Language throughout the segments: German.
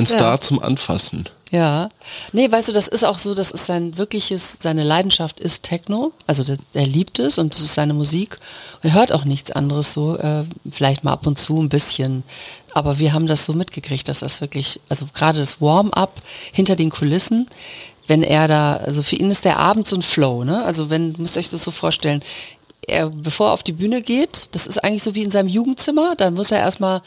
ein Star zum Anfassen. Ja, nee, weißt du, das ist auch so, das ist seine Leidenschaft ist Techno, also er liebt es und das ist seine Musik. Er hört auch nichts anderes so, vielleicht mal ab und zu ein bisschen, aber wir haben das so mitgekriegt, dass das wirklich, also gerade das Warm-up hinter den Kulissen, wenn er da, also für ihn ist der Abend so ein Flow, ne? Also müsst ihr euch das so vorstellen, bevor er auf die Bühne geht, das ist eigentlich so wie in seinem Jugendzimmer, dann muss er erstmal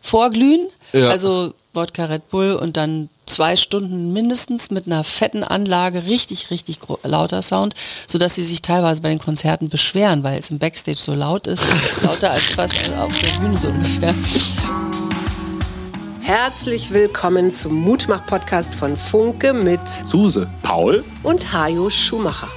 vorglühen, also Wodka Red Bull und dann 2 Stunden mindestens mit einer fetten Anlage, richtig, richtig lauter Sound, sodass sie sich teilweise bei den Konzerten beschweren, weil es im Backstage so laut ist, lauter als fast auf der Bühne so ungefähr. Herzlich willkommen zum Mutmach-Podcast von Funke mit Suse, Paul und Hajo Schumacher.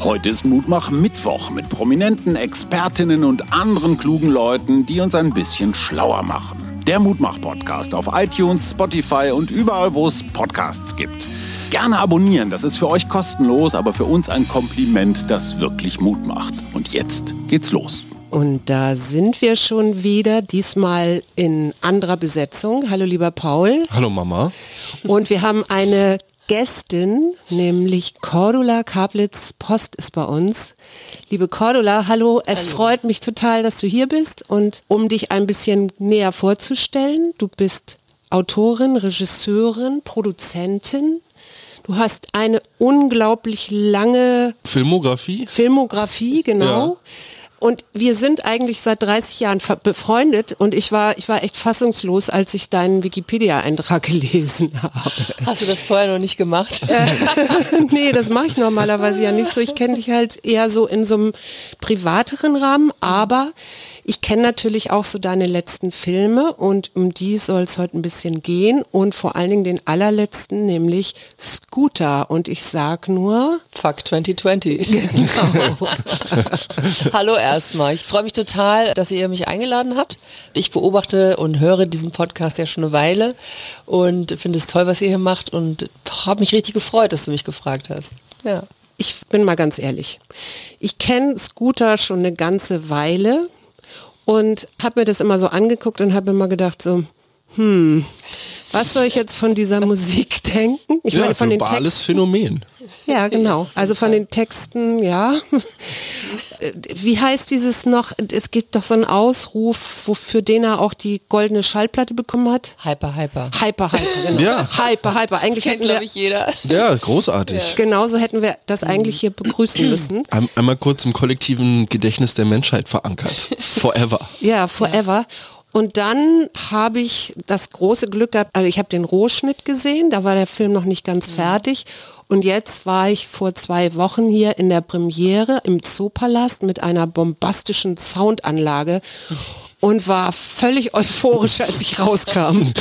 Heute ist Mutmach-Mittwoch mit prominenten Expertinnen und anderen klugen Leuten, die uns ein bisschen schlauer machen. Der Mutmach-Podcast auf iTunes, Spotify und überall, wo es Podcasts gibt. Gerne abonnieren, das ist für euch kostenlos, aber für uns ein Kompliment, das wirklich Mut macht. Und jetzt geht's los. Und da sind wir schon wieder, diesmal in anderer Besetzung. Hallo lieber Paul. Hallo Mama. Und wir haben eine Gästin, nämlich Cordula Kablitz Post ist bei uns. Liebe Cordula, hallo, es freut mich total, dass du hier bist und um dich ein bisschen näher vorzustellen, du bist Autorin, Regisseurin, Produzentin. Du hast eine unglaublich lange Filmografie, genau. Ja. Und wir sind eigentlich seit 30 Jahren befreundet und ich war echt fassungslos, als ich deinen Wikipedia-Eintrag gelesen habe. Hast du das vorher noch nicht gemacht? Nee, das mache ich normalerweise ja nicht so. Ich kenne dich halt eher so in so einem privateren Rahmen, aber ich kenne natürlich auch so deine letzten Filme und um die soll es heute ein bisschen gehen und vor allen Dingen den allerletzten, nämlich Scooter. Und ich sag nur... Fuck 2020. Genau. Hallo erstmal. Ich freue mich total, dass ihr mich eingeladen habt. Ich beobachte und höre diesen Podcast ja schon eine Weile und finde es toll, was ihr hier macht und habe mich richtig gefreut, dass du mich gefragt hast. Ja. Ich bin mal ganz ehrlich. Ich kenne Scooter schon eine ganze Weile und habe mir das immer so angeguckt und habe immer gedacht so, was soll ich jetzt von dieser Musik denken? Ich meine von den Texten. Globales Phänomen. Ja, genau. Also von den Texten, ja. Wie heißt dieses noch? Es gibt doch so einen Ausruf, wofür den er auch die goldene Schallplatte bekommen hat. Hyper Hyper, genau. Ja. Hyper Hyper. Eigentlich kennt, glaube ich, jeder. Ja, großartig. Ja. Genauso hätten wir das eigentlich hier begrüßen müssen. Einmal kurz im kollektiven Gedächtnis der Menschheit verankert. Forever. Ja, forever. Ja. Und dann habe ich das große Glück gehabt, also ich habe den Rohschnitt gesehen, da war der Film noch nicht ganz fertig und jetzt war ich vor 2 Wochen hier in der Premiere im Zoopalast mit einer bombastischen Soundanlage und war völlig euphorisch, als ich rauskam.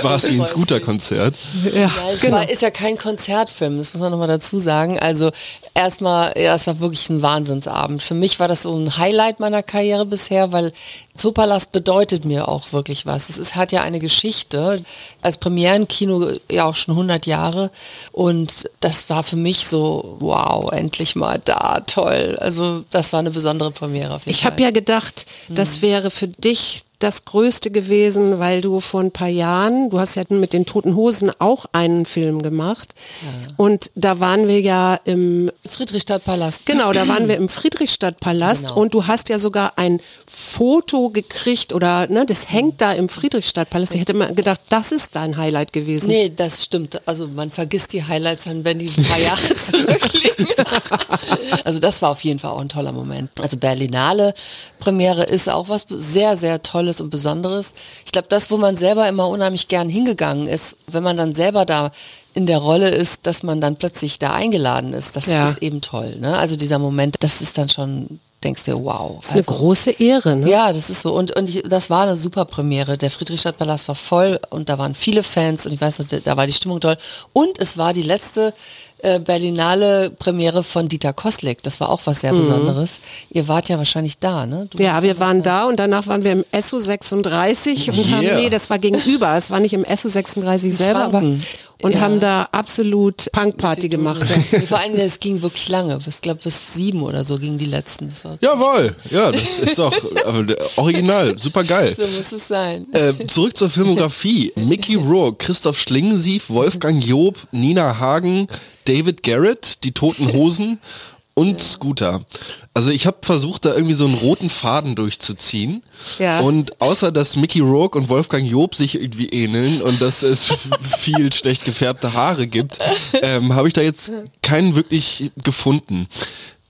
War es wie ein Scooter-Konzert? Ja, genau. Ist ja kein Konzertfilm, das muss man nochmal dazu sagen. Also erstmal, ja, es war wirklich ein Wahnsinnsabend. Für mich war das so ein Highlight meiner Karriere bisher, weil Zoopalast bedeutet mir auch wirklich was. Es hat ja eine Geschichte, als Premierenkino ja auch schon 100 Jahre und das war für mich so, wow, endlich mal da, toll. Also das war eine besondere Premiere auf jeden Fall. Ich habe ja gedacht, das wäre für dich das Größte gewesen, weil du vor ein paar Jahren, du hast ja mit den Toten Hosen auch einen Film gemacht und da waren wir ja im Friedrichstadtpalast. Genau, da waren wir im Friedrichstadtpalast und du hast ja sogar ein Foto gekriegt oder ne, das hängt da im Friedrichstadtpalast. Ich hätte mal gedacht, das ist dein Highlight gewesen. Nee, das stimmt. Also man vergisst die Highlights dann, wenn die ein paar Jahre zurückliegen. Also das war auf jeden Fall auch ein toller Moment. Also Berlinale Premiere ist auch was sehr, sehr Tolles und Besonderes. Ich glaube, das, wo man selber immer unheimlich gern hingegangen ist, wenn man dann selber da in der Rolle ist, dass man dann plötzlich da eingeladen ist, das ist eben toll. Ne? Also dieser Moment, das ist dann schon, denkst du, wow. Das ist also eine große Ehre. Ne? Ja, das ist so. Und das war eine super Premiere. Der Friedrichstadtpalast war voll und da waren viele Fans und ich weiß noch, da war die Stimmung toll. Und es war die letzte Berlinale Premiere von Dieter Koslik. Das war auch was sehr Besonderes. Ihr wart ja wahrscheinlich da, ne? Ja, wir waren da und danach waren wir im SO 36 und haben, das war gegenüber. Es war nicht im SO 36 selber, aber und haben da absolut Punk-Party gemacht. Ja. Vor allem, es ging wirklich lange. Ich glaube, bis 7 oder so gingen die letzten. Jawohl, ja, das ist doch original, super geil. So muss es sein. Zurück zur Filmografie. Mickey Rourke, Christoph Schlingensief, Wolfgang Joop, Nina Hagen, David Garrett, Die Toten Hosen und Scooter. Also ich habe versucht, da irgendwie so einen roten Faden durchzuziehen. Ja. Und außer, dass Mickey Rourke und Wolfgang Joop sich irgendwie ähneln und dass es viel schlecht gefärbte Haare gibt, habe ich da jetzt keinen wirklich gefunden.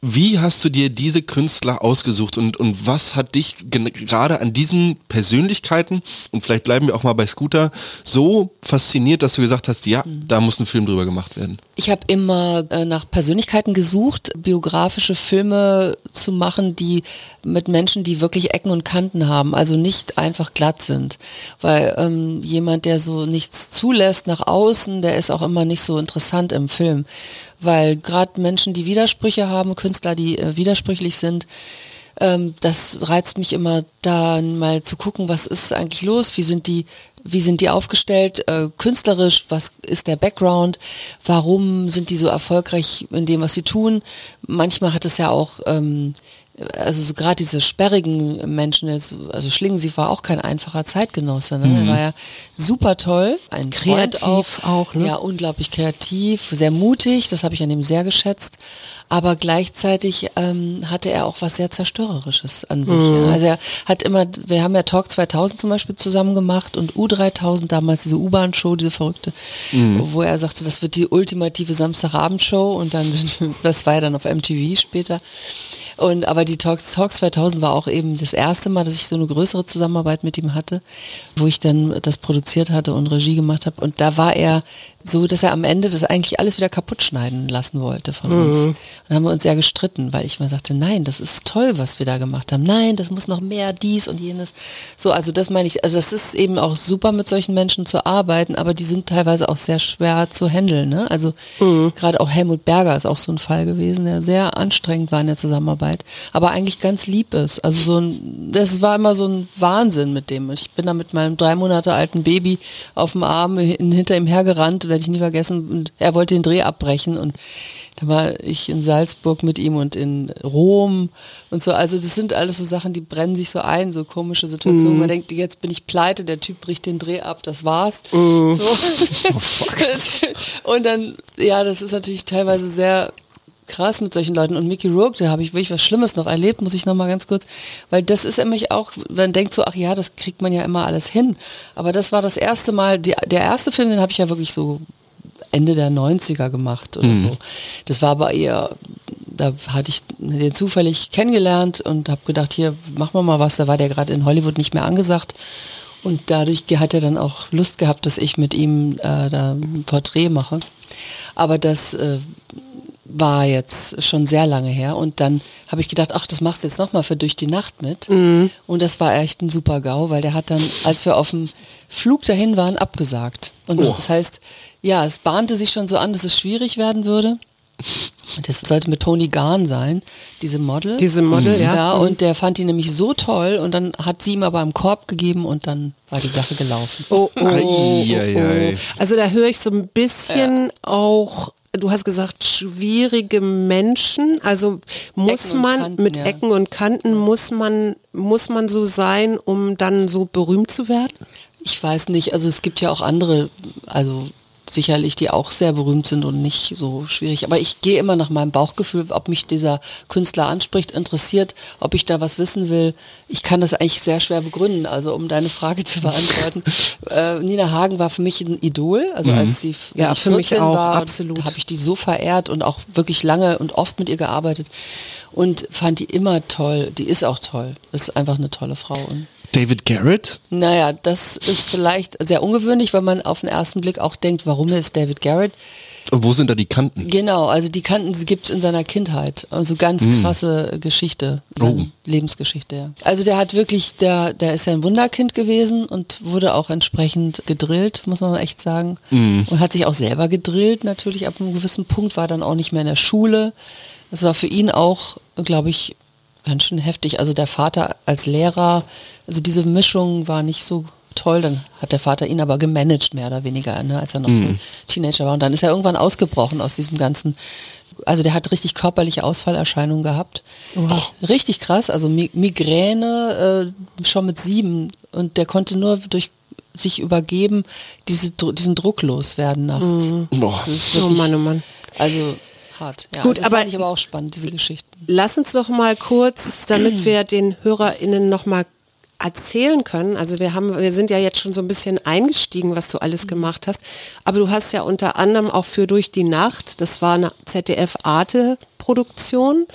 Wie hast du dir diese Künstler ausgesucht und was hat dich gerade an diesen Persönlichkeiten, und vielleicht bleiben wir auch mal bei Scooter, so fasziniert, dass du gesagt hast, ja, da muss ein Film drüber gemacht werden? Ich habe immer nach Persönlichkeiten gesucht, biografische Filme zu machen, die mit Menschen, die wirklich Ecken und Kanten haben, also nicht einfach glatt sind. Weil jemand, der so nichts zulässt nach außen, der ist auch immer nicht so interessant im Film. Weil gerade Menschen, die Widersprüche haben, Künstler, die widersprüchlich sind, das reizt mich immer, da mal zu gucken, was ist eigentlich los, wie sind die aufgestellt, künstlerisch, was ist der Background, warum sind die so erfolgreich in dem, was sie tun. Manchmal hat es ja auch, also so gerade diese sperrigen Menschen, also Schlingensief war auch kein einfacher Zeitgenosse, ne? Er war ja super toll, ein kreativ auch, ne? Ja, unglaublich kreativ, sehr mutig, das habe ich an ihm sehr geschätzt, aber gleichzeitig hatte er auch was sehr Zerstörerisches an sich. Ja? Also er hat immer, wir haben ja Talk 2000 zum Beispiel zusammen gemacht und U3000 damals, diese U-Bahn-Show, diese verrückte, wo er sagte, das wird die ultimative Samstagabendshow und dann das war ja dann auf MTV später. Und aber die Talk 2000 war auch eben das erste Mal, dass ich so eine größere Zusammenarbeit mit ihm hatte, wo ich dann das produziert hatte und Regie gemacht habe. Und da war er so, dass er am Ende das eigentlich alles wieder kaputt schneiden lassen wollte von uns. Und dann haben wir uns sehr gestritten, weil ich mal sagte, nein, das ist toll, was wir da gemacht haben. Nein, das muss noch mehr, dies und jenes. So, also das meine ich, also das ist eben auch super, mit solchen Menschen zu arbeiten, aber die sind teilweise auch sehr schwer zu handeln, ne? Also gerade auch Helmut Berger ist auch so ein Fall gewesen, der sehr anstrengend war in der Zusammenarbeit. Aber eigentlich ganz lieb ist. Also das war immer so ein Wahnsinn mit dem. Ich bin da mit meinem 3 Monate alten Baby auf dem Arm hinter ihm hergerannt, werde ich nie vergessen. Und er wollte den Dreh abbrechen und da war ich in Salzburg mit ihm und in Rom und so. Also das sind alles so Sachen, die brennen sich so ein, so komische Situationen. Man denkt, jetzt bin ich pleite, der Typ bricht den Dreh ab, das war's. So. Oh, fuck. Und dann, ja, das ist natürlich teilweise sehr krass mit solchen Leuten. Und Mickey Rourke, da habe ich wirklich was Schlimmes noch erlebt, muss ich noch mal ganz kurz, weil das ist nämlich auch, man denkt so, ach ja, das kriegt man ja immer alles hin, aber das war das erste Mal, der erste Film, den habe ich ja wirklich so Ende der 90er gemacht oder so. Das war aber eher, da hatte ich den zufällig kennengelernt und habe gedacht, hier, machen wir mal was, da war der gerade in Hollywood nicht mehr angesagt. Und dadurch hat er dann auch Lust gehabt, dass ich mit ihm da ein Porträt mache. Aber das war jetzt schon sehr lange her und dann habe ich gedacht, ach, das machst du jetzt nochmal für Durch die Nacht mit. Und das war echt ein super GAU, weil der hat dann, als wir auf dem Flug dahin waren, abgesagt. Und das heißt, ja, es bahnte sich schon so an, dass es schwierig werden würde. Und das sollte mit Toni Garn sein, diese Model, ja. Und der fand die nämlich so toll und dann hat sie ihm aber im Korb gegeben und dann war die Sache gelaufen. Also da höre ich so ein bisschen auch, du hast gesagt, schwierige Menschen, also muss man Kanten, mit Ecken und Kanten, muss man so sein, um dann so berühmt zu werden? Ich weiß nicht, also es gibt ja auch andere, also sicherlich, die auch sehr berühmt sind und nicht so schwierig. Aber ich gehe immer nach meinem Bauchgefühl, ob mich dieser Künstler anspricht, interessiert, ob ich da was wissen will. Ich kann das eigentlich sehr schwer begründen, also um deine Frage zu beantworten. Nina Hagen war für mich ein Idol, also als sie für mich auch war, absolut, habe ich die so verehrt und auch wirklich lange und oft mit ihr gearbeitet und fand die immer toll. Die ist auch toll. Das ist einfach eine tolle Frau. Und David Garrett? Naja, das ist vielleicht sehr ungewöhnlich, weil man auf den ersten Blick auch denkt, warum ist David Garrett? Und wo sind da die Kanten? Genau, also die Kanten gibt es in seiner Kindheit. Also ganz krasse Geschichte, Lebensgeschichte. Ja. Also der hat wirklich, der ist ja ein Wunderkind gewesen und wurde auch entsprechend gedrillt, muss man echt sagen. Und hat sich auch selber gedrillt natürlich. Ab einem gewissen Punkt war dann auch nicht mehr in der Schule. Das war für ihn auch, glaube ich, ganz schön heftig. Also der Vater als Lehrer, also diese Mischung war nicht so toll. Dann hat der Vater ihn aber gemanagt, mehr oder weniger, ne, als er noch so ein Teenager war. Und dann ist er irgendwann ausgebrochen aus diesem ganzen, also der hat richtig körperliche Ausfallerscheinungen gehabt. Oh. Richtig krass, also Migräne schon mit 7. Und der konnte nur durch sich übergeben, diesen Druck loswerden nachts. Das ist wirklich, oh Mann. Also hart. Ja, gut, also aber fand ich aber auch spannend, diese Geschichten. Lass uns doch mal kurz, damit wir den HörerInnen noch mal erzählen können. Also wir sind ja jetzt schon so ein bisschen eingestiegen, was du alles gemacht hast. Aber du hast ja unter anderem auch für Durch die Nacht, das war eine ZDF-Arte-Produktion.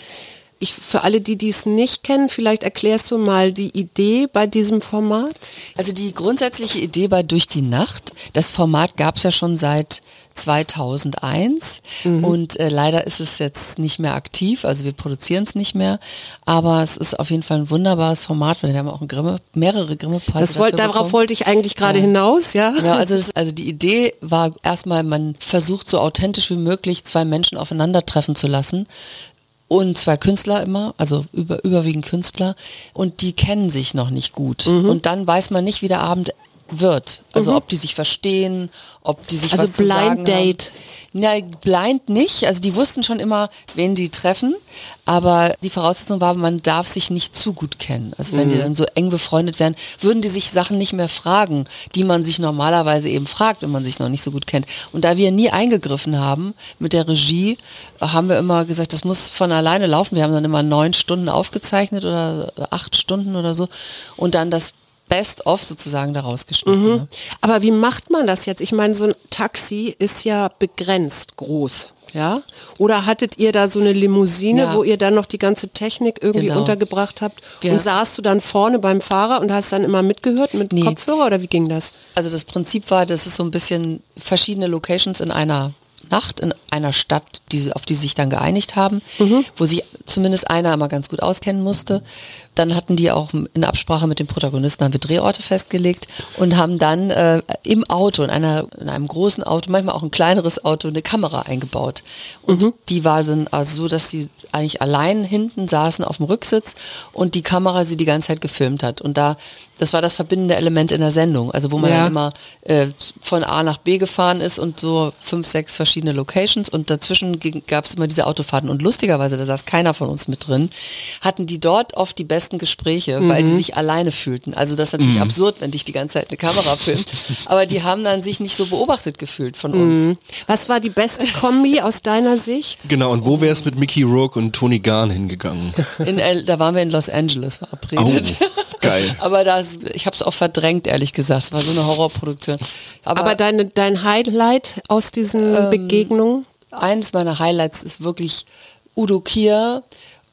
Für alle, die es nicht kennen, vielleicht erklärst du mal die Idee bei diesem Format? Also die grundsätzliche Idee bei Durch die Nacht, das Format gab es ja schon seit 2001 und leider ist es jetzt nicht mehr aktiv, also wir produzieren es nicht mehr, aber es ist auf jeden Fall ein wunderbares Format, weil wir haben auch mehrere Grimme-Preise. Darauf wollte ich eigentlich gerade hinaus, ja. Ja, also die Idee war erstmal, man versucht so authentisch wie möglich zwei Menschen aufeinandertreffen zu lassen. Und zwei Künstler immer, also überwiegend Künstler, und die kennen sich noch nicht gut. Und dann weiß man nicht, wie der Abend wird. Also ob die sich verstehen, ob die sich also was zu sagen haben. Also Blind Date. Nein, blind nicht. Also die wussten schon immer, wen die treffen, aber die Voraussetzung war, man darf sich nicht zu gut kennen. Also wenn die dann so eng befreundet wären, würden die sich Sachen nicht mehr fragen, die man sich normalerweise eben fragt, wenn man sich noch nicht so gut kennt. Und da wir nie eingegriffen haben mit der Regie, haben wir immer gesagt, das muss von alleine laufen. Wir haben dann immer 9 Stunden aufgezeichnet oder 8 Stunden oder so und dann das Best-of sozusagen daraus geschnitten. Ne? Aber wie macht man das jetzt? Ich meine, so ein Taxi ist ja begrenzt groß, ja? Oder hattet ihr da so eine Limousine, wo ihr dann noch die ganze Technik irgendwie untergebracht habt? Ja. Und saßt du dann vorne beim Fahrer und hast dann immer mitgehört mit Kopfhörer oder wie ging das? Also das Prinzip war, das ist so ein bisschen verschiedene Locations in einer Nacht in einer Stadt, auf die sie sich dann geeinigt haben, wo sich zumindest einer immer ganz gut auskennen musste. Dann hatten die auch in Absprache mit den Protagonisten, haben wir Drehorte festgelegt und haben dann im Auto, in einem großen Auto, manchmal auch ein kleineres Auto, eine Kamera eingebaut. Und die war dann also so, dass sie eigentlich allein hinten saßen auf dem Rücksitz und die Kamera sie die ganze Zeit gefilmt hat. Und das war das verbindende Element in der Sendung, also wo man dann immer von A nach B gefahren ist und so 5, 6 verschiedene Locations und dazwischen gab es immer diese Autofahrten und lustigerweise, da saß keiner von uns mit drin, hatten die dort oft die besten Gespräche, weil sie sich alleine fühlten. Also das ist natürlich absurd, wenn dich die ganze Zeit eine Kamera filmt, aber die haben dann sich nicht so beobachtet gefühlt von uns. Was war die beste Kombi aus deiner Sicht? Genau, und wo wäre es mit Mickey Rourke und Tony Garn hingegangen? Da waren wir in Los Angeles verabredet. Oh. Geil. Aber ich habe es auch verdrängt, ehrlich gesagt. Es war so eine Horrorproduktion. Aber dein Highlight aus diesen Begegnungen? Eines meiner Highlights ist wirklich Udo Kier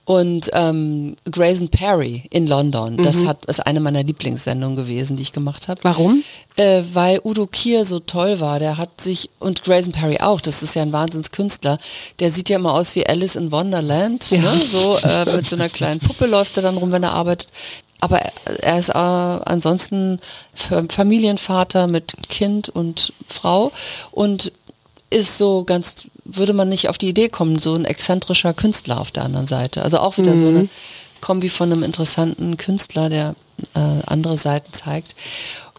und Grayson Perry in London. Das ist eine meiner Lieblingssendungen gewesen, die ich gemacht habe. Warum? Weil Udo Kier so toll war. Der hat sich, und Grayson Perry auch, das ist ja ein Wahnsinnskünstler, der sieht ja immer aus wie Alice in Wonderland. Ja. Ne? So, mit so einer kleinen Puppe läuft er dann rum, wenn er arbeitet. Aber er ist ansonsten Familienvater mit Kind und Frau und ist so ganz, würde man nicht auf die Idee kommen, so ein exzentrischer Künstler auf der anderen Seite. Also auch wieder so eine Kombi von einem interessanten Künstler, der andere Seiten zeigt.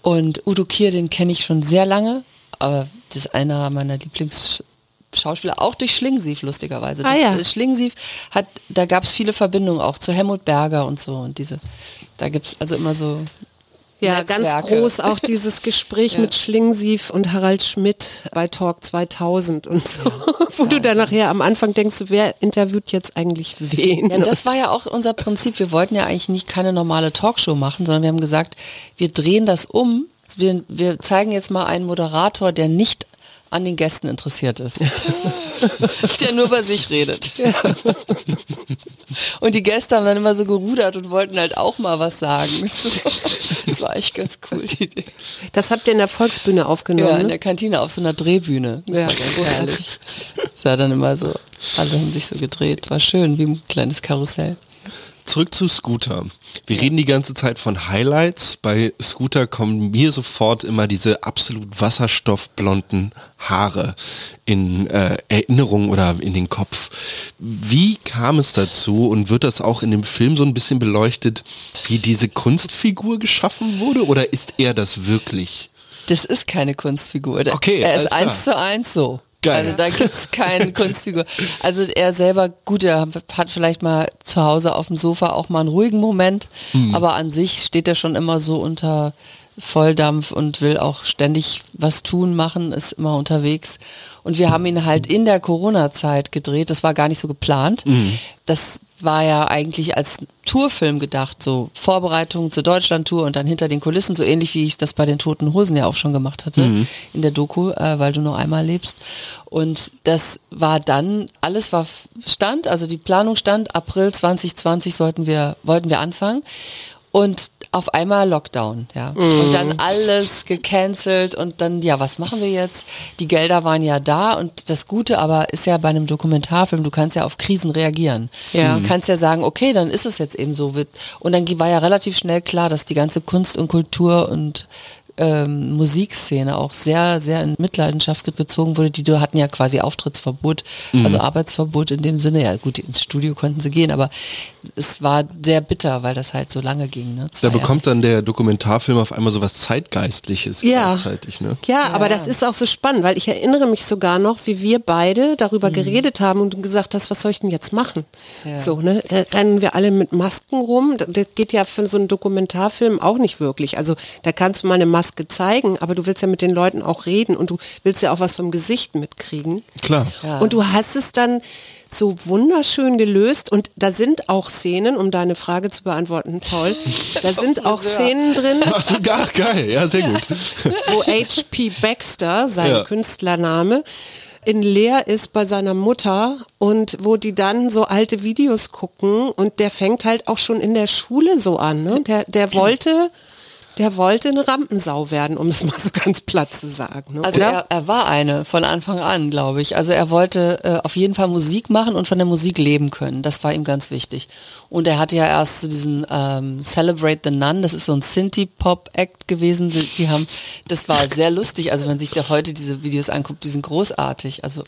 Und Udo Kier, den kenne ich schon sehr lange, aber das ist einer meiner Lieblingsschauspieler, auch durch Schlingensief lustigerweise. Schlingensief da gab es viele Verbindungen auch zu Helmut Berger und so und da gibt es also immer so Netzwerke. Ganz groß auch dieses Gespräch mit Schlingensief und Harald Schmidt bei Talk 2000 und so, wo du dann nachher am Anfang denkst, wer interviewt jetzt eigentlich wen? Ja, das war ja auch unser Prinzip, wir wollten ja eigentlich keine normale Talkshow machen, sondern wir haben gesagt, wir drehen das um, wir zeigen jetzt mal einen Moderator, der nicht an den Gästen interessiert ist. Der nur bei sich redet. Ja. Und die Gäste haben dann immer so gerudert und wollten halt auch mal was sagen. Das war echt ganz cool, die Idee. Das habt ihr in der Volksbühne aufgenommen? Ja, in der Kantine auf so einer Drehbühne. Das war ganz herrlich. Das war dann immer so, alle haben sich so gedreht. War schön, wie ein kleines Karussell. Zurück zu Scooter. Wir reden die ganze Zeit von Highlights. Bei Scooter kommen mir sofort immer diese absolut wasserstoffblonden Haare in Erinnerung oder in den Kopf. Wie kam es dazu und wird das auch in dem Film so ein bisschen beleuchtet, wie diese Kunstfigur geschaffen wurde, oder ist er das wirklich? Das ist keine Kunstfigur. Okay, er ist 1:1 so. Geil. Also da gibt es keine Kunstfigur. Also er selber, gut, er hat vielleicht mal zu Hause auf dem Sofa auch mal einen ruhigen Moment, aber an sich steht er schon immer so unter Volldampf und will auch ständig was tun, machen, ist immer unterwegs. Und wir haben ihn halt in der Corona-Zeit gedreht, das war gar nicht so geplant. Das war ja eigentlich als Tourfilm gedacht, so Vorbereitung zur Deutschland-Tour und dann hinter den Kulissen, so ähnlich wie ich das bei den Toten Hosen ja auch schon gemacht hatte, in der Doku, weil du nur einmal lebst. Und das war dann, alles war stand, also die Planung stand, April 2020 wollten wir anfangen. Und auf einmal Lockdown, ja. Und dann alles gecancelt und dann, ja, was machen wir jetzt? Die Gelder waren ja da und das Gute aber ist ja bei einem Dokumentarfilm, du kannst ja auf Krisen reagieren. Ja. Du kannst ja sagen, okay, dann ist es jetzt eben so. Und dann war ja relativ schnell klar, dass die ganze Kunst und Kultur und Musikszene auch sehr, sehr in Mitleidenschaft gezogen wurde. Die hatten ja quasi Auftrittsverbot, also Arbeitsverbot in dem Sinne. Ja gut, ins Studio konnten sie gehen, aber es war sehr bitter, weil das halt so lange ging. Ne? Da bekommt dann der Dokumentarfilm auf einmal so was Zeitgeistliches. Ja, ne? Ja, aber das ist auch so spannend, weil ich erinnere mich sogar noch, wie wir beide darüber geredet haben und gesagt hast, was soll ich denn jetzt machen? Ja. So, ne? Da rennen wir alle mit Masken rum. Das geht ja für so einen Dokumentarfilm auch nicht wirklich. Also da kannst du mal eine Maske zeigen, aber du willst ja mit den Leuten auch reden und du willst ja auch was vom Gesicht mitkriegen. Klar. Ja. Und du hast es dann so wunderschön gelöst und da sind auch Szenen, um deine Frage zu beantworten, Paul, da sind auch Szenen drin. Ach so, geil, ja, sehr gut. Wo H.P. Baxter, sein Künstlername, in Leer ist bei seiner Mutter und wo die dann so alte Videos gucken und der fängt halt auch schon in der Schule so an. Ne? Der wollte eine Rampensau werden, um es mal so ganz platt zu sagen. Ne? Also er war eine von Anfang an, glaube ich. Also er wollte auf jeden Fall Musik machen und von der Musik leben können. Das war ihm ganz wichtig. Und er hatte ja erst so diesen Celebrate the Nun, das ist so ein Synthie-Pop-Act gewesen. Das war sehr lustig. Also wenn sich der heute diese Videos anguckt, die sind großartig. Also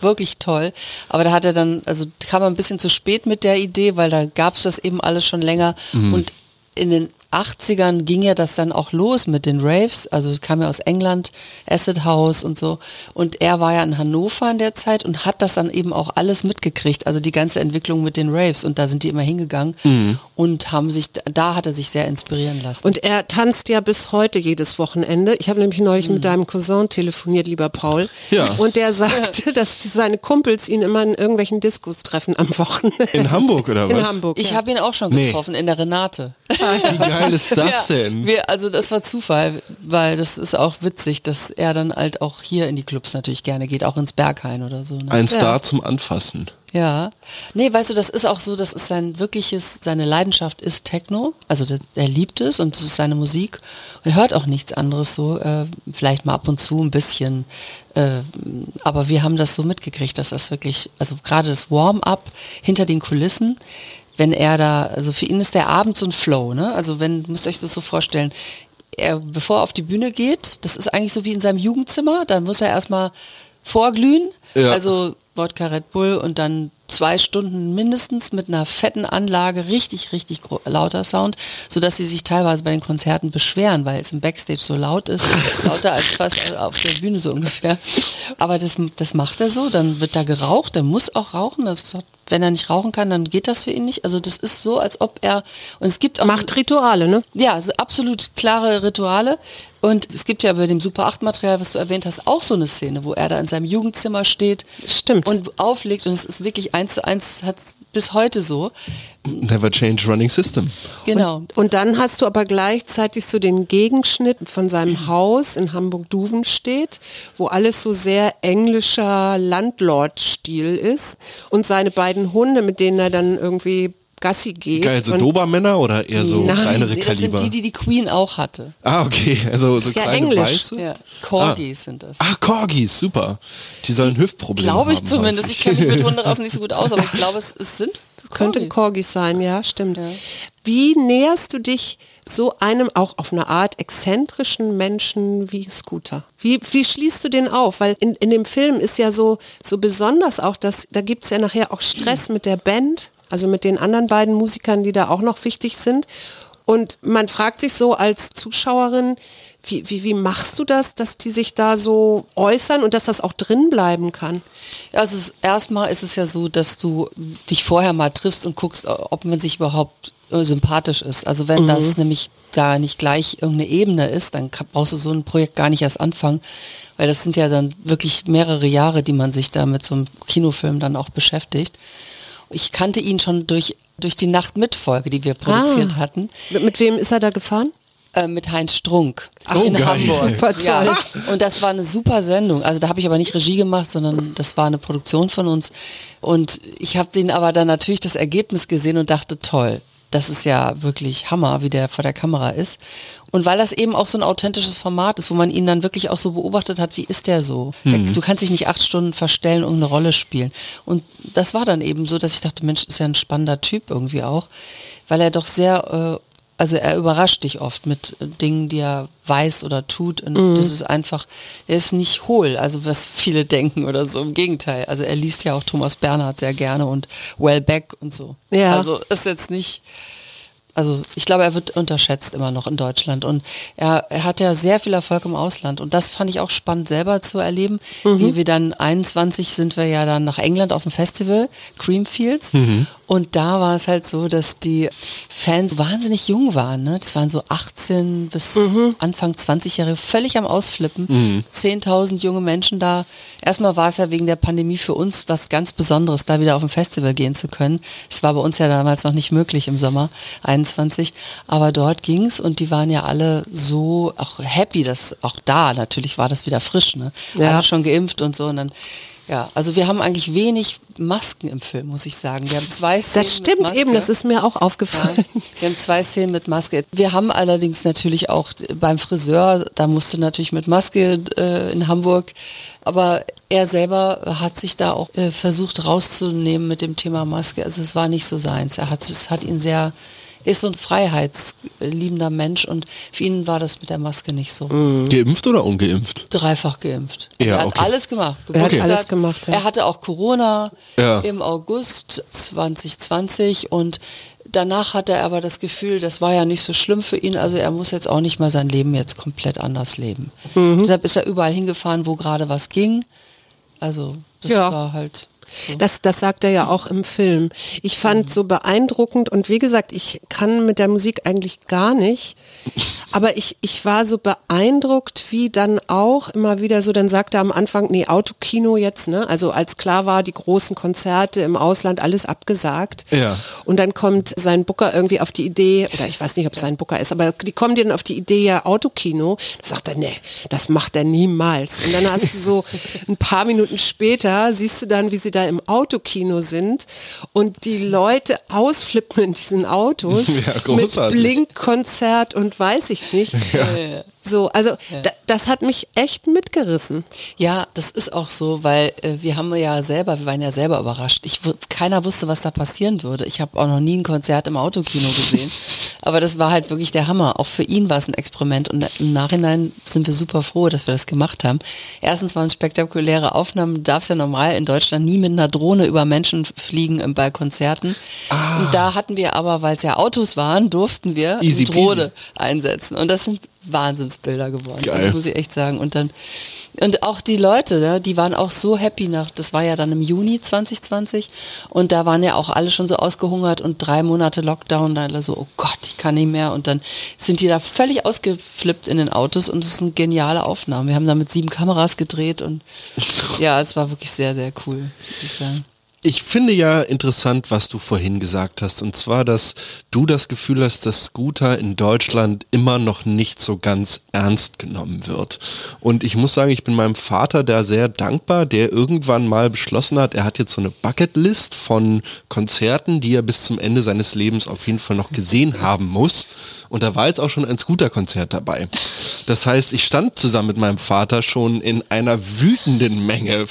wirklich toll. Aber da hat er dann, also kam er ein bisschen zu spät mit der Idee, weil da gab es das eben alles schon länger. Und in den 80ern ging ja das dann auch los mit den Raves, also kam ja aus England, Acid House und so, und er war ja in Hannover in der Zeit und hat das dann eben auch alles mitgekriegt, also die ganze Entwicklung mit den Raves, und da sind die immer hingegangen und hat er sich sehr inspirieren lassen. Und er tanzt ja bis heute jedes Wochenende. Ich habe nämlich neulich mit deinem Cousin telefoniert, lieber Paul, und der sagte, dass seine Kumpels ihn immer in irgendwelchen Diskos treffen am Wochenende. In Hamburg oder was? In Hamburg. Ich habe ihn auch schon getroffen, in der Renate. Wie geil ist das denn? Also das war Zufall, weil das ist auch witzig, dass er dann halt auch hier in die Clubs natürlich gerne geht, auch ins Berghain oder so. Ne? Ein Star zum Anfassen. Ja. Nee, weißt du, das ist auch so, das ist seine Leidenschaft ist Techno, also er liebt es und das ist seine Musik. Er hört auch nichts anderes so, vielleicht mal ab und zu ein bisschen, aber wir haben das so mitgekriegt, dass das wirklich, also gerade das Warm-up hinter den Kulissen, wenn er da, also für ihn ist der Abend so ein Flow, ne? Also müsst ihr euch das so vorstellen, bevor er auf die Bühne geht, das ist eigentlich so wie in seinem Jugendzimmer, dann muss er erstmal vorglühen, also Wodka Red Bull und dann 2 Stunden mindestens mit einer fetten Anlage, richtig, richtig lauter Sound, sodass sie sich teilweise bei den Konzerten beschweren, weil es im Backstage so laut ist, lauter als fast auf der Bühne so ungefähr. Aber das macht er so, dann wird da geraucht, er muss auch rauchen, wenn er nicht rauchen kann, dann geht das für ihn nicht. Also das ist so, als ob er... und es gibt auch macht Rituale, ne? Ja, absolut klare Rituale. Und es gibt ja bei dem Super-8-Material, was du erwähnt hast, auch so eine Szene, wo er da in seinem Jugendzimmer steht und auflegt. Und es ist wirklich 1:1, hat bis heute so. Never change running system. Genau. Und dann hast du aber gleichzeitig so den Gegenschnitt von seinem Haus in Hamburg-Duvenstedt, wo alles so sehr englischer Landlord-Stil ist. Und seine beiden Hunde, mit denen er dann irgendwie Gassi geht. Geil, so Dobermänner oder eher so kleinere Kaliber? Das sind die Queen auch hatte. Ah, okay. Also so kleine Englisch. Weiße? Ja. Corgis sind das. Ach, Corgis, super. Die sollen Hüftprobleme haben. Glaube ich zumindest. Häufig. Ich kenne mich mit Hunderassen nicht so gut aus, aber ich glaube, es sind Corgis. Könnte Corgis sein, ja, stimmt. Ja. Wie näherst du dich so einem auch auf eine Art exzentrischen Menschen wie Scooter? Wie schließt du den auf? Weil in dem Film ist ja so besonders auch, dass da gibt es ja nachher auch Stress mit der Band, also mit den anderen beiden Musikern, die da auch noch wichtig sind. Und man fragt sich so als Zuschauerin, wie machst du das, dass die sich da so äußern und dass das auch drin bleiben kann? Also erstmal ist es ja so, dass du dich vorher mal triffst und guckst, ob man sich überhaupt sympathisch ist. Also wenn das nämlich da nicht gleich irgendeine Ebene ist, dann brauchst du so ein Projekt gar nicht erst anfangen, weil das sind ja dann wirklich mehrere Jahre, die man sich da mit so einem Kinofilm dann auch beschäftigt. Ich kannte ihn schon durch die Nacht mit Folge, die wir produziert hatten. Mit wem ist er da gefahren? Mit Heinz Strunk Hamburg. Super toll. Ja. Und das war eine super Sendung. Also da habe ich aber nicht Regie gemacht, sondern das war eine Produktion von uns. Und ich habe den aber dann natürlich das Ergebnis gesehen und dachte, toll, das ist ja wirklich Hammer, wie der vor der Kamera ist. Und weil das eben auch so ein authentisches Format ist, wo man ihn dann wirklich auch so beobachtet hat, wie ist der so? Du kannst dich nicht 8 Stunden verstellen und eine Rolle spielen. Und das war dann eben so, dass ich dachte, Mensch, ist ja ein spannender Typ irgendwie auch, weil er doch sehr, also er überrascht dich oft mit Dingen, die er weiß oder tut. Und das ist einfach, er ist nicht hohl, also was viele denken oder so. Im Gegenteil. Also er liest ja auch Thomas Bernhard sehr gerne und Wellbeck und so. Ja. Also ist jetzt nicht, also ich glaube, er wird unterschätzt immer noch in Deutschland. Und er hat ja sehr viel Erfolg im Ausland. Und das fand ich auch spannend selber zu erleben. Wie wir dann 21 sind wir ja dann nach England auf dem Festival, Creamfields. Und da war es halt so, dass die Fans wahnsinnig jung waren. Ne? Das waren so 18 bis Anfang 20-Jährige, völlig am Ausflippen. 10.000 junge Menschen da. Erstmal war es ja wegen der Pandemie für uns was ganz Besonderes, da wieder auf ein Festival gehen zu können. Es war bei uns ja damals noch nicht möglich im Sommer 21. Aber dort ging's und die waren ja alle so auch happy, dass auch da natürlich war das wieder frisch. Ne? Ja. Alle schon geimpft und so und dann... Ja, also wir haben eigentlich wenig Masken im Film, muss ich sagen. Wir haben 2 Szenen das stimmt mit Maske. Eben, das ist mir auch aufgefallen. Ja, wir haben 2 Szenen mit Maske. Wir haben allerdings natürlich auch beim Friseur, da musste natürlich mit Maske in Hamburg, aber er selber hat sich da auch versucht rauszunehmen mit dem Thema Maske. Also es war nicht so seins. Es hat ihn sehr... ist so ein freiheitsliebender Mensch und für ihn war das mit der Maske nicht so. Geimpft oder ungeimpft? 3-fach geimpft. Ja, er hat alles gemacht. Er hat alles gemacht. Er hatte auch Corona im August 2020 und danach hatte er aber das Gefühl, das war ja nicht so schlimm für ihn, also er muss jetzt auch nicht mal sein Leben jetzt komplett anders leben. Deshalb ist er überall hingefahren, wo gerade was ging. Also das war halt... So. Das sagt er ja auch im Film. Ich fand so beeindruckend und wie gesagt, ich kann mit der Musik eigentlich gar nicht, aber ich war so beeindruckt, wie dann auch immer wieder so, dann sagt er am Anfang, nee, Autokino jetzt, ne? Also als klar war, die großen Konzerte im Ausland, alles abgesagt und dann kommt sein Booker irgendwie auf die Idee, oder ich weiß nicht, ob es sein Booker ist, aber die kommen dann auf die Idee, ja, Autokino, da sagt er, nee, das macht er niemals. Und dann hast du so ein paar Minuten später, siehst du dann, wie sie da im Autokino sind und die Leute ausflippen in diesen Autos mit Blinkkonzert und weiß ich nicht. So, also das hat mich echt mitgerissen. Ja, das ist auch so, weil wir waren ja selber überrascht. Keiner wusste, was da passieren würde. Ich habe auch noch nie ein Konzert im Autokino gesehen. Aber das war halt wirklich der Hammer. Auch für ihn war es ein Experiment und im Nachhinein sind wir super froh, dass wir das gemacht haben. Erstens waren es spektakuläre Aufnahmen. Du darfst ja normal in Deutschland nie mit einer Drohne über Menschen fliegen bei Konzerten. Und da hatten wir aber, weil es ja Autos waren, durften wir eine Drohne einsetzen. Und das sind Wahnsinnsbilder geworden, das muss ich echt sagen. Und auch die Leute, die waren auch so happy nach, das war ja dann im Juni 2020 und da waren ja auch alle schon so ausgehungert und 3 Monate Lockdown, da alle so, oh Gott, ich kann nicht mehr und dann sind die da völlig ausgeflippt in den Autos und es ist eine geniale Aufnahme. Wir haben da mit 7 Kameras gedreht und ja, es war wirklich sehr, sehr cool, muss ich sagen. Ich finde ja interessant, was du vorhin gesagt hast, und zwar, dass du das Gefühl hast, dass Scooter in Deutschland immer noch nicht so ganz ernst genommen wird. Und ich muss sagen, ich bin meinem Vater da sehr dankbar, der irgendwann mal beschlossen hat, er hat jetzt so eine Bucketlist von Konzerten, die er bis zum Ende seines Lebens auf jeden Fall noch gesehen haben muss. Und da war jetzt auch schon ein Scooter-Konzert dabei. Das heißt, ich stand zusammen mit meinem Vater schon in einer wütenden Menge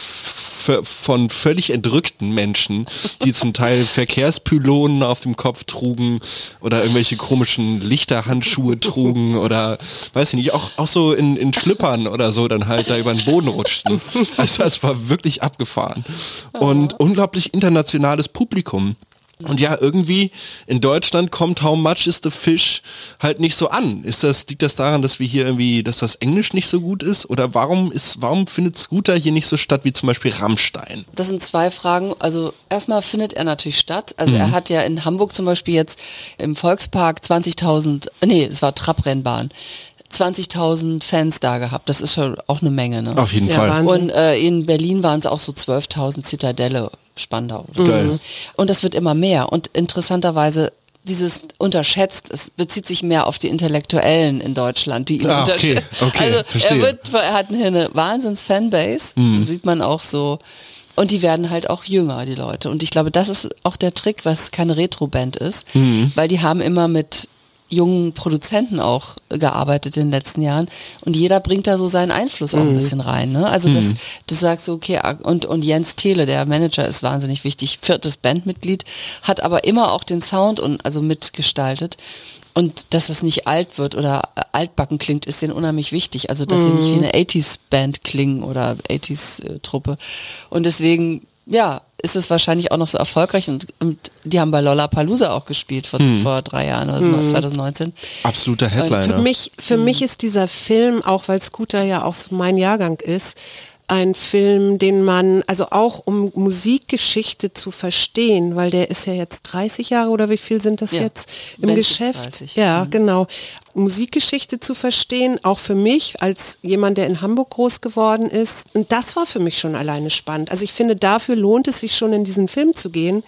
von völlig entrückten Menschen, die zum Teil Verkehrspylonen auf dem Kopf trugen oder irgendwelche komischen Lichterhandschuhe trugen oder, weiß ich nicht, auch so in Schlüppern oder so dann halt da über den Boden rutschten. Also es war wirklich abgefahren. Und unglaublich internationales Publikum. Und ja, irgendwie in Deutschland kommt How Much is the Fish halt nicht so an. Liegt das daran, dass wir hier irgendwie, dass das Englisch nicht so gut ist? Oder warum findet Scooter hier nicht so statt wie zum Beispiel Rammstein? Das sind zwei Fragen. Also erstmal findet er natürlich statt. Also er hat ja in Hamburg zum Beispiel jetzt im Volkspark 20.000 Fans da gehabt. Das ist schon auch eine Menge, ne? Auf jeden Fall. Wahnsinn. Und in Berlin waren es auch so 12.000 Zitadelle. Spandau. Mhm. Und das wird immer mehr. Und interessanterweise, dieses unterschätzt, es bezieht sich mehr auf die Intellektuellen in Deutschland, die ihn unterschätzen. Okay, also verstehe. Er hat eine Wahnsinns-Fanbase, sieht man auch so. Und die werden halt auch jünger, die Leute. Und ich glaube, das ist auch der Trick, was keine Retro-Band ist, weil die haben immer mit jungen Produzenten auch gearbeitet in den letzten Jahren und jeder bringt da so seinen Einfluss auch ein bisschen rein, ne? Also das sagst du, okay, und Jens Thäle, der Manager, ist wahnsinnig wichtig, 4. Bandmitglied, hat aber immer auch den Sound und also mitgestaltet. Und dass das nicht alt wird oder altbacken klingt, ist denen unheimlich wichtig. Also dass sie nicht wie eine 80s-Band klingen oder 80s-Truppe. Und deswegen, ja, ist es wahrscheinlich auch noch so erfolgreich und die haben bei Lollapalooza auch gespielt vor 3 Jahren oder 2019. Absoluter Headliner. Und für mich ist dieser Film, auch weil Scooter ja auch so mein Jahrgang ist, ein Film, den man, also auch um Musikgeschichte zu verstehen, weil der ist ja jetzt 30 Jahre oder wie viel sind das jetzt im Band Geschäft? 30. Ja, genau. Musikgeschichte zu verstehen, auch für mich als jemand, der in Hamburg groß geworden ist. Und das war für mich schon alleine spannend. Also ich finde, dafür lohnt es sich schon, in diesen Film zu gehen,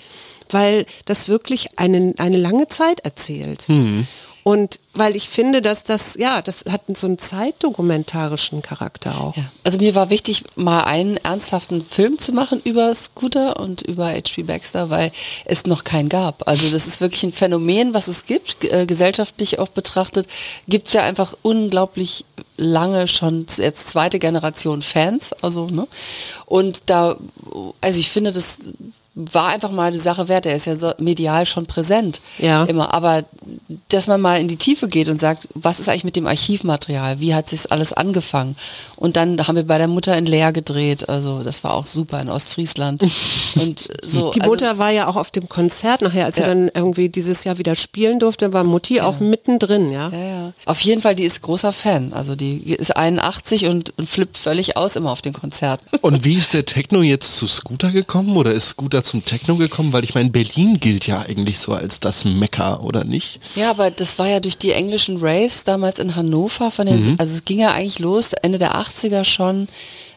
weil das wirklich eine lange Zeit erzählt. Und weil ich finde, dass das hat so einen zeitdokumentarischen Charakter auch. Ja. Also mir war wichtig, mal einen ernsthaften Film zu machen über Scooter und über H.P. Baxter, weil es noch keinen gab. Also das ist wirklich ein Phänomen, was es gibt, gesellschaftlich auch betrachtet, gibt es ja einfach unglaublich lange schon, jetzt 2. Generation Fans, also, ne? Und ich finde, das war einfach mal eine Sache wert, er ist ja so medial schon präsent immer, aber dass man mal in die Tiefe geht und sagt, was ist eigentlich mit dem Archivmaterial, wie hat sich alles angefangen, und dann haben wir bei der Mutter in Leer gedreht, also das war auch super in Ostfriesland und so. Die Mutter war ja auch auf dem Konzert nachher, als er dann irgendwie dieses Jahr wieder spielen durfte, war Mutti auch mittendrin, Auf jeden Fall, die ist großer Fan, also die ist 81 und flippt völlig aus immer auf den Konzerten. Und wie ist der Techno jetzt zu Scooter gekommen, oder ist Scooter zum Techno gekommen, weil ich meine, Berlin gilt ja eigentlich so als das Mekka, oder nicht? Ja, aber das war ja durch die englischen Raves damals in Hannover, also es ging ja eigentlich los, Ende der 80er schon,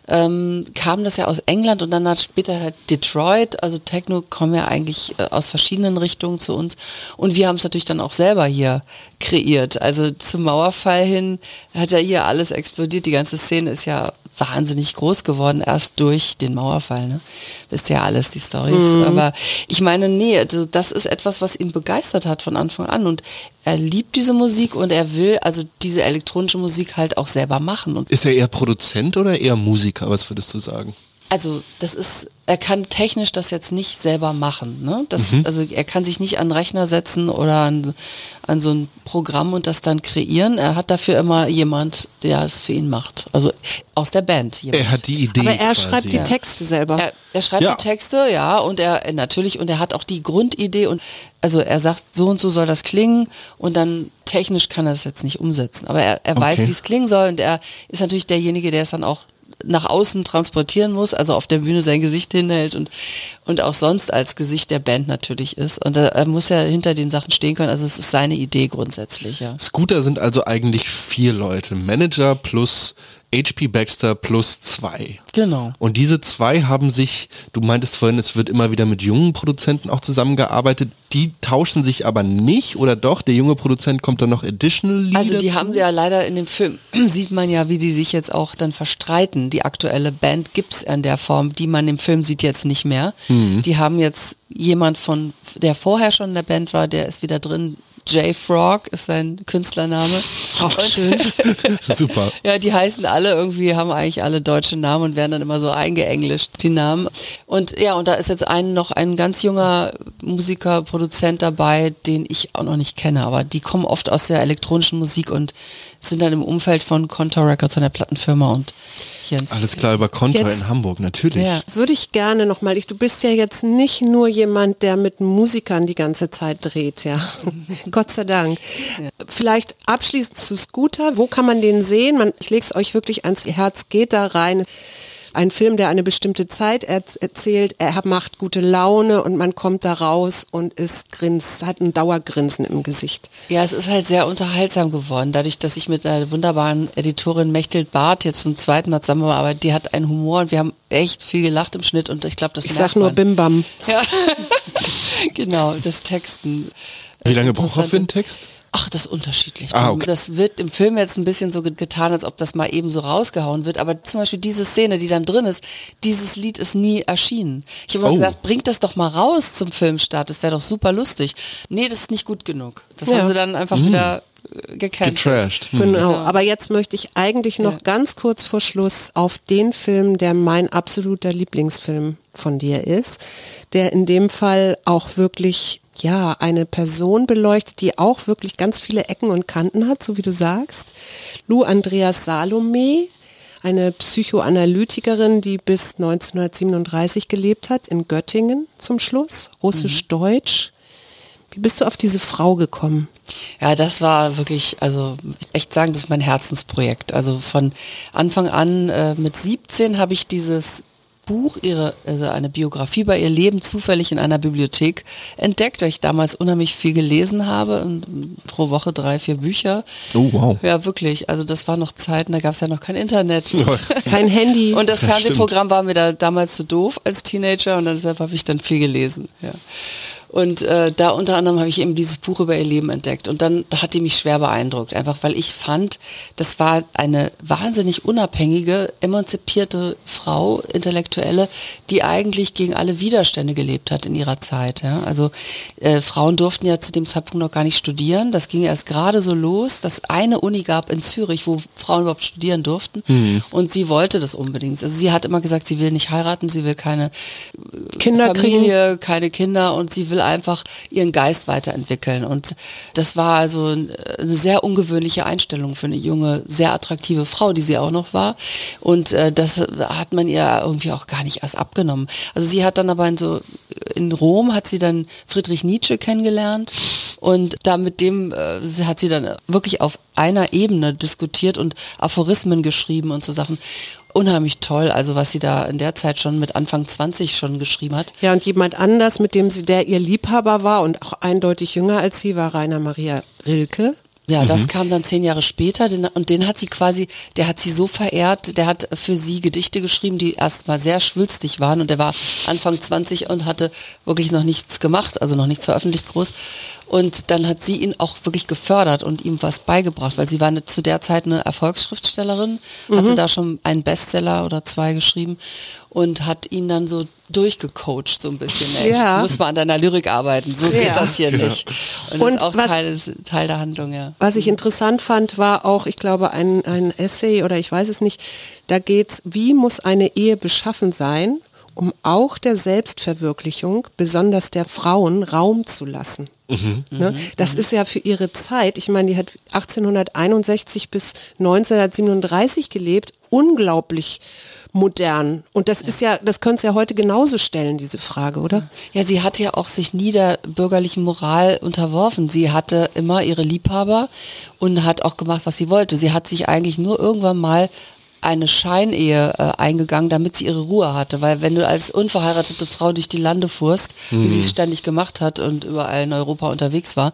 kam das ja aus England und dann später halt Detroit, also Techno kommen ja eigentlich aus verschiedenen Richtungen zu uns und wir haben es natürlich dann auch selber hier kreiert, also zum Mauerfall hin hat ja hier alles explodiert, die ganze Szene ist ja wahnsinnig groß geworden, erst durch den Mauerfall, ne? Wisst ihr ja alles, die Storys. Aber ich meine, also das ist etwas, was ihn begeistert hat von Anfang an und er liebt diese Musik und er will also diese elektronische Musik halt auch selber machen. Und ist er eher Produzent oder eher Musiker, was würdest du sagen? Also er kann technisch das jetzt nicht selber machen, ne? Also er kann sich nicht an den Rechner setzen oder an so ein Programm und das dann kreieren. Er hat dafür immer jemand, der es für ihn macht. Also aus der Band. Jemand. Er hat die Idee. Aber er schreibt die Texte selber. Er schreibt die Texte, und er hat auch die Grundidee und also er sagt, so und so soll das klingen und dann technisch kann er es jetzt nicht umsetzen. Aber er weiß, wie es klingen soll und er ist natürlich derjenige, der es dann auch nach außen transportieren muss, also auf der Bühne sein Gesicht hinhält und auch sonst als Gesicht der Band natürlich ist. Und er muss ja hinter den Sachen stehen können, also es ist seine Idee grundsätzlich. Ja. Scooter sind also eigentlich 4 Leute, Manager plus H.P. Baxter plus 2. Genau. Und diese zwei haben sich, du meintest vorhin, es wird immer wieder mit jungen Produzenten auch zusammengearbeitet, die tauschen sich aber nicht, oder doch? Der junge Produzent kommt dann noch additionally Also die dazu? Haben sie ja leider in dem Film, sieht man ja, wie die sich jetzt auch dann verstreiten. Die aktuelle Band gibt es in der Form, die man im Film sieht, jetzt nicht mehr. Mhm. Die haben jetzt jemand von, der vorher schon in der Band war, der ist wieder drin. Jay Frog ist sein Künstlername. Oh, super. Ja, die heißen alle irgendwie, haben eigentlich alle deutsche Namen und werden dann immer so eingeenglischt, die Namen. Und ja, und da ist jetzt noch ein ganz junger Musiker, Produzent dabei, den ich auch noch nicht kenne, aber die kommen oft aus der elektronischen Musik und sind dann im Umfeld von Contour Records, von der Plattenfirma und Jens. Alles klar, über Contour in Hamburg, natürlich. Ja. Würde ich gerne nochmal, du bist ja jetzt nicht nur jemand, der mit Musikern die ganze Zeit dreht, ja. Gott sei Dank. Ja. Vielleicht abschließend zu Scooter, wo kann man den sehen? Ich lege es euch wirklich ans Herz, geht da rein. Ein Film, der eine bestimmte Zeit erzählt, er macht gute Laune und man kommt da raus und hat ein Dauergrinsen im Gesicht. Ja, es ist halt sehr unterhaltsam geworden, dadurch, dass ich mit einer wunderbaren Editorin Mechthild Barth jetzt zum zweiten Mal zusammenarbeite, die hat einen Humor und wir haben echt viel gelacht im Schnitt und ich glaube, das merkt man. Ich sag nur Bimbam. Ja. Genau, das Texten. Wie lange braucht er für den Text? Ach, das ist unterschiedlich. Ah, okay. Das wird im Film jetzt ein bisschen so getan, als ob das mal eben so rausgehauen wird. Aber zum Beispiel diese Szene, die dann drin ist, dieses Lied ist nie erschienen. Ich habe mal gesagt, bringt das doch mal raus zum Filmstart, das wäre doch super lustig. Nee, das ist nicht gut genug. Das haben sie dann einfach wieder getrashed. Genau, aber jetzt möchte ich eigentlich noch ganz kurz vor Schluss auf den Film, der mein absoluter Lieblingsfilm von dir ist, der in dem Fall auch wirklich... ja, eine Person beleuchtet, die auch wirklich ganz viele Ecken und Kanten hat, so wie du sagst. Lou Andreas Salome, eine Psychoanalytikerin, die bis 1937 gelebt hat, in Göttingen zum Schluss, russisch-deutsch. Wie bist du auf diese Frau gekommen? Ja, das war wirklich, also echt sagen, das ist mein Herzensprojekt. Also von Anfang an, mit 17 habe ich dieses Buch, also eine Biografie über ihr Leben, zufällig in einer Bibliothek entdeckt, weil ich damals unheimlich viel gelesen habe, pro Woche 3-4 Bücher. Oh, wow. Ja, wirklich. Also das waren noch Zeiten, da gab es ja noch kein Internet. Ja. Kein Handy. Und das Fernsehprogramm war mir da damals zu doof als Teenager und deshalb habe ich dann viel gelesen. Ja. Und da unter anderem habe ich eben dieses Buch über ihr Leben entdeckt und dann hat die mich schwer beeindruckt, einfach weil ich fand, das war eine wahnsinnig unabhängige, emanzipierte Frau, Intellektuelle, die eigentlich gegen alle Widerstände gelebt hat in ihrer Zeit. Ja? Also Frauen durften ja zu dem Zeitpunkt noch gar nicht studieren, das ging erst gerade so los, dass eine Uni gab in Zürich, wo Frauen überhaupt studieren durften und sie wollte das unbedingt. Also sie hat immer gesagt, sie will nicht heiraten, sie will keine Familie, keine Kinder und sie will einfach ihren Geist weiterentwickeln und das war also eine sehr ungewöhnliche Einstellung für eine junge, sehr attraktive Frau, die sie auch noch war und das hat man ihr irgendwie auch gar nicht erst abgenommen. Also sie hat dann aber in Rom hat sie dann Friedrich Nietzsche kennengelernt und da mit dem hat sie dann wirklich auf einer Ebene diskutiert und Aphorismen geschrieben und so Sachen. Unheimlich toll, also was sie da in der Zeit schon mit Anfang 20 schon geschrieben hat. Ja, und jemand anders, der ihr Liebhaber war und auch eindeutig jünger als sie, war Rainer Maria Rilke. Ja, das kam dann 10 Jahre später und den hat sie der hat sie so verehrt, der hat für sie Gedichte geschrieben, die erstmal sehr schwülstig waren und der war Anfang 20 und hatte wirklich noch nichts gemacht, also noch nichts veröffentlicht groß und dann hat sie ihn auch wirklich gefördert und ihm was beigebracht, weil sie war zu der Zeit eine Erfolgsschriftstellerin, hatte da schon einen Bestseller oder 2 geschrieben und hat ihn dann so durchgecoacht so ein bisschen. Ja. Muss man an deiner Lyrik arbeiten, so geht das hier nicht. Und das ist auch Teil der Handlung, ja. Was ich interessant fand, war auch, ich glaube, ein Essay oder ich weiß es nicht, da geht's, wie muss eine Ehe beschaffen sein, um auch der Selbstverwirklichung, besonders der Frauen, Raum zu lassen. Ne? Das ist ja für ihre Zeit, ich meine, die hat 1861 bis 1937 gelebt, unglaublich modern. Und das ist ja, das könntest du ja heute genauso stellen, diese Frage, oder? Ja, sie hat ja auch sich nie der bürgerlichen Moral unterworfen. Sie hatte immer ihre Liebhaber und hat auch gemacht, was sie wollte. Sie hat sich eigentlich nur irgendwann mal eine Scheinehe eingegangen, damit sie ihre Ruhe hatte, weil wenn du als unverheiratete Frau durch die Lande fuhrst, wie sie es ständig gemacht hat und überall in Europa unterwegs war,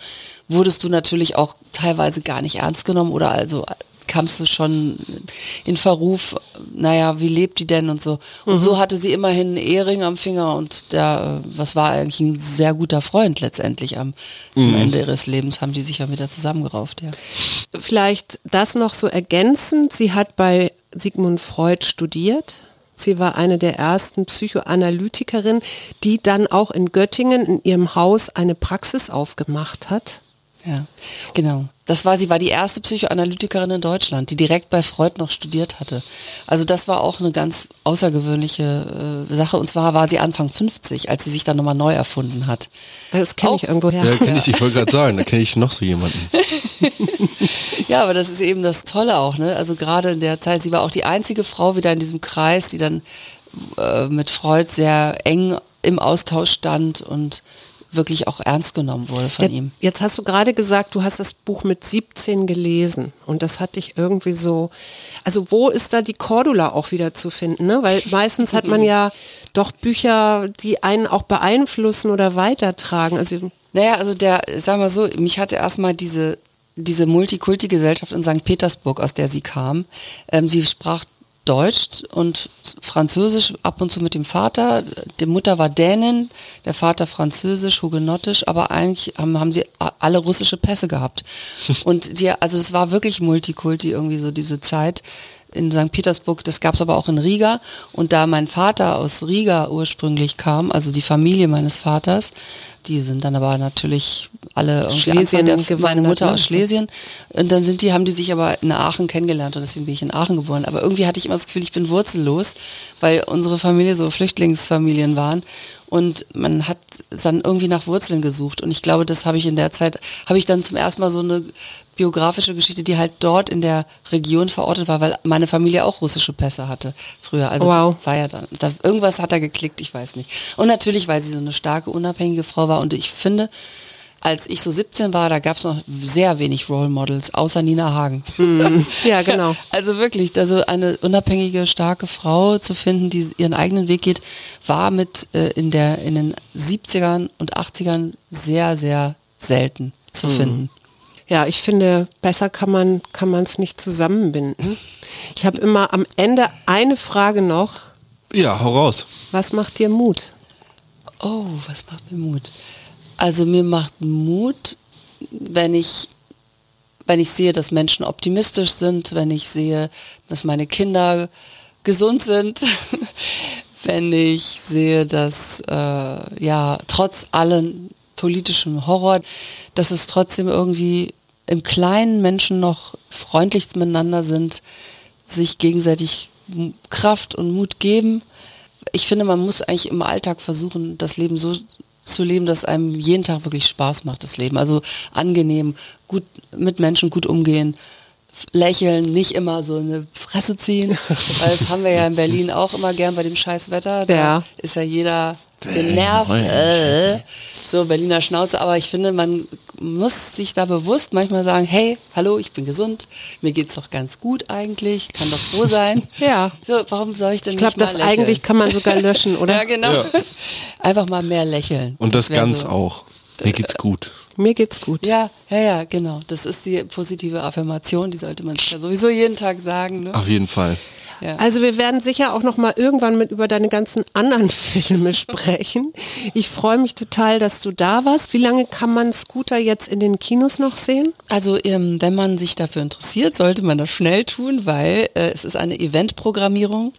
wurdest du natürlich auch teilweise gar nicht ernst genommen oder also kamst du schon in Verruf, naja, wie lebt die denn und so. Und so hatte sie immerhin einen Ehering am Finger und der, was war eigentlich ein sehr guter Freund letztendlich am Ende ihres Lebens, haben die sich ja wieder zusammengerauft. Ja. Vielleicht das noch so ergänzend, sie hat bei Sigmund Freud studiert. Sie war eine der ersten Psychoanalytikerinnen, die dann auch in Göttingen in ihrem Haus eine Praxis aufgemacht hat. Ja, genau. Sie war die erste Psychoanalytikerin in Deutschland, die direkt bei Freud noch studiert hatte. Also das war auch eine ganz außergewöhnliche Sache. Und zwar war sie Anfang 50, als sie sich dann nochmal neu erfunden hat. Das kenne ich irgendwoher. Ja, kenne ich. Ich wollte gerade sagen, da kenne ich noch so jemanden. Ja, aber das ist eben das Tolle auch, ne? Also gerade in der Zeit, sie war auch die einzige Frau wieder in diesem Kreis, die dann mit Freud sehr eng im Austausch stand und wirklich auch ernst genommen wurde von ihm. Jetzt hast du gerade gesagt, du hast das Buch mit 17 gelesen und das hat dich irgendwie so, also wo ist da die Cordula auch wieder zu finden, ne? Weil meistens hat man ja doch Bücher, die einen auch beeinflussen oder weitertragen. Also sagen wir so, mich hatte erstmal diese Multikulti-Gesellschaft in St. Petersburg, aus der sie kam. Sie sprach Deutsch und Französisch ab und zu mit dem Vater. Die Mutter war Dänin, der Vater französisch, hugenottisch, aber eigentlich haben sie alle russische Pässe gehabt. Und es war wirklich Multikulti irgendwie so diese Zeit in St. Petersburg. Das gab es aber auch in Riga. Und da mein Vater aus Riga ursprünglich kam, also die Familie meines Vaters, die sind dann aber natürlich alle meine Mutter aus Schlesien. Und dann haben die sich aber in Aachen kennengelernt und deswegen bin ich in Aachen geboren. Aber irgendwie hatte ich immer das Gefühl, ich bin wurzellos, weil unsere Familie so Flüchtlingsfamilien waren. Und man hat dann irgendwie nach Wurzeln gesucht. Und ich glaube, das habe ich in der Zeit, dann zum ersten Mal so eine biografische Geschichte, die halt dort in der Region verortet war, weil meine Familie auch russische Pässe hatte früher. Also wow. War ja da, irgendwas hat da geklickt, ich weiß nicht. Und natürlich, weil sie so eine starke, unabhängige Frau war. Und ich finde, als ich so 17 war, da gab es noch sehr wenig Role Models, außer Nina Hagen. Ja, genau. Also wirklich, eine unabhängige, starke Frau zu finden, die ihren eigenen Weg geht, war in den 70ern und 80ern sehr, sehr selten zu finden. Ja, ich finde, besser kann man es nicht zusammenbinden. Ich habe immer am Ende eine Frage noch. Ja, hau raus. Was macht dir Mut? Oh, was macht mir Mut? Also mir macht Mut, wenn ich sehe, dass Menschen optimistisch sind, wenn ich sehe, dass meine Kinder gesund sind, wenn ich sehe, dass trotz allem politischen Horror, dass es trotzdem irgendwie im Kleinen Menschen noch freundlich miteinander sind, sich gegenseitig Kraft und Mut geben. Ich finde, man muss eigentlich im Alltag versuchen, das Leben so zu leben, dass einem jeden Tag wirklich Spaß macht, das Leben. Also angenehm, gut mit Menschen gut umgehen, lächeln, nicht immer so eine Fresse ziehen, weil das haben wir ja in Berlin auch immer gern bei dem scheiß Wetter. Da ist ja jeder genervt. So Berliner Schnauze, aber ich finde, man muss sich da bewusst manchmal sagen, hey, hallo, ich bin gesund, mir geht's doch ganz gut eigentlich, kann doch froh sein. Ja. So, warum soll ich denn nicht mal lächeln? Eigentlich kann man sogar löschen, oder? Ja, genau. Ja. Einfach mal mehr lächeln. Und das ganz so, auch. Mir geht's gut. Mir geht's gut. Ja, genau. Das ist die positive Affirmation, die sollte man sich ja sowieso jeden Tag sagen. Ne? Auf jeden Fall. Ja. Also wir werden sicher auch noch mal irgendwann über deine ganzen anderen Filme sprechen. Ich freue mich total, dass du da warst. Wie lange kann man Scooter jetzt in den Kinos noch sehen? Also wenn man sich dafür interessiert, sollte man das schnell tun, weil es ist eine Eventprogrammierung.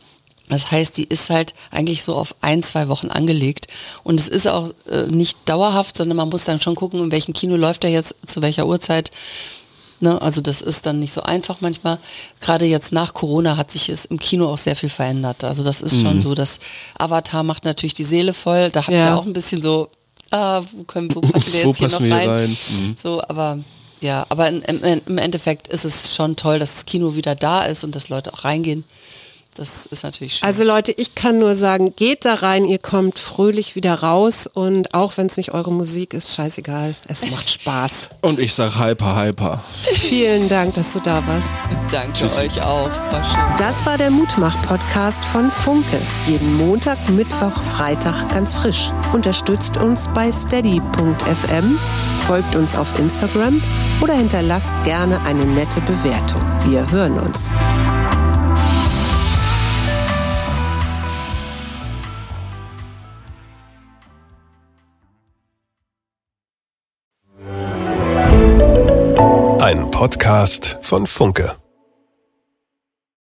Das heißt, die ist halt eigentlich so auf 1-2 Wochen angelegt und es ist auch nicht dauerhaft, sondern man muss dann schon gucken, in welchem Kino läuft der jetzt, zu welcher Uhrzeit. Ne, also das ist dann nicht so einfach manchmal. Gerade jetzt nach Corona hat sich es im Kino auch sehr viel verändert. Also das ist schon so, dass Avatar macht natürlich die Seele voll. Da hatten wir auch ein bisschen so, wo passen wir jetzt hier noch rein? So, aber im Endeffekt ist es schon toll, dass das Kino wieder da ist und dass Leute auch reingehen. Das ist natürlich schön. Also Leute, ich kann nur sagen, geht da rein, ihr kommt fröhlich wieder raus und auch wenn es nicht eure Musik ist, scheißegal, es macht Spaß. Und ich sag Hyper Hyper. Vielen Dank, dass du da warst. Danke Tschüss. Euch auch. War schön. Das war der Mutmach-Podcast von Funke. Jeden Montag, Mittwoch, Freitag ganz frisch. Unterstützt uns bei steady.fm, folgt uns auf Instagram oder hinterlasst gerne eine nette Bewertung. Wir hören uns. Podcast von Funke.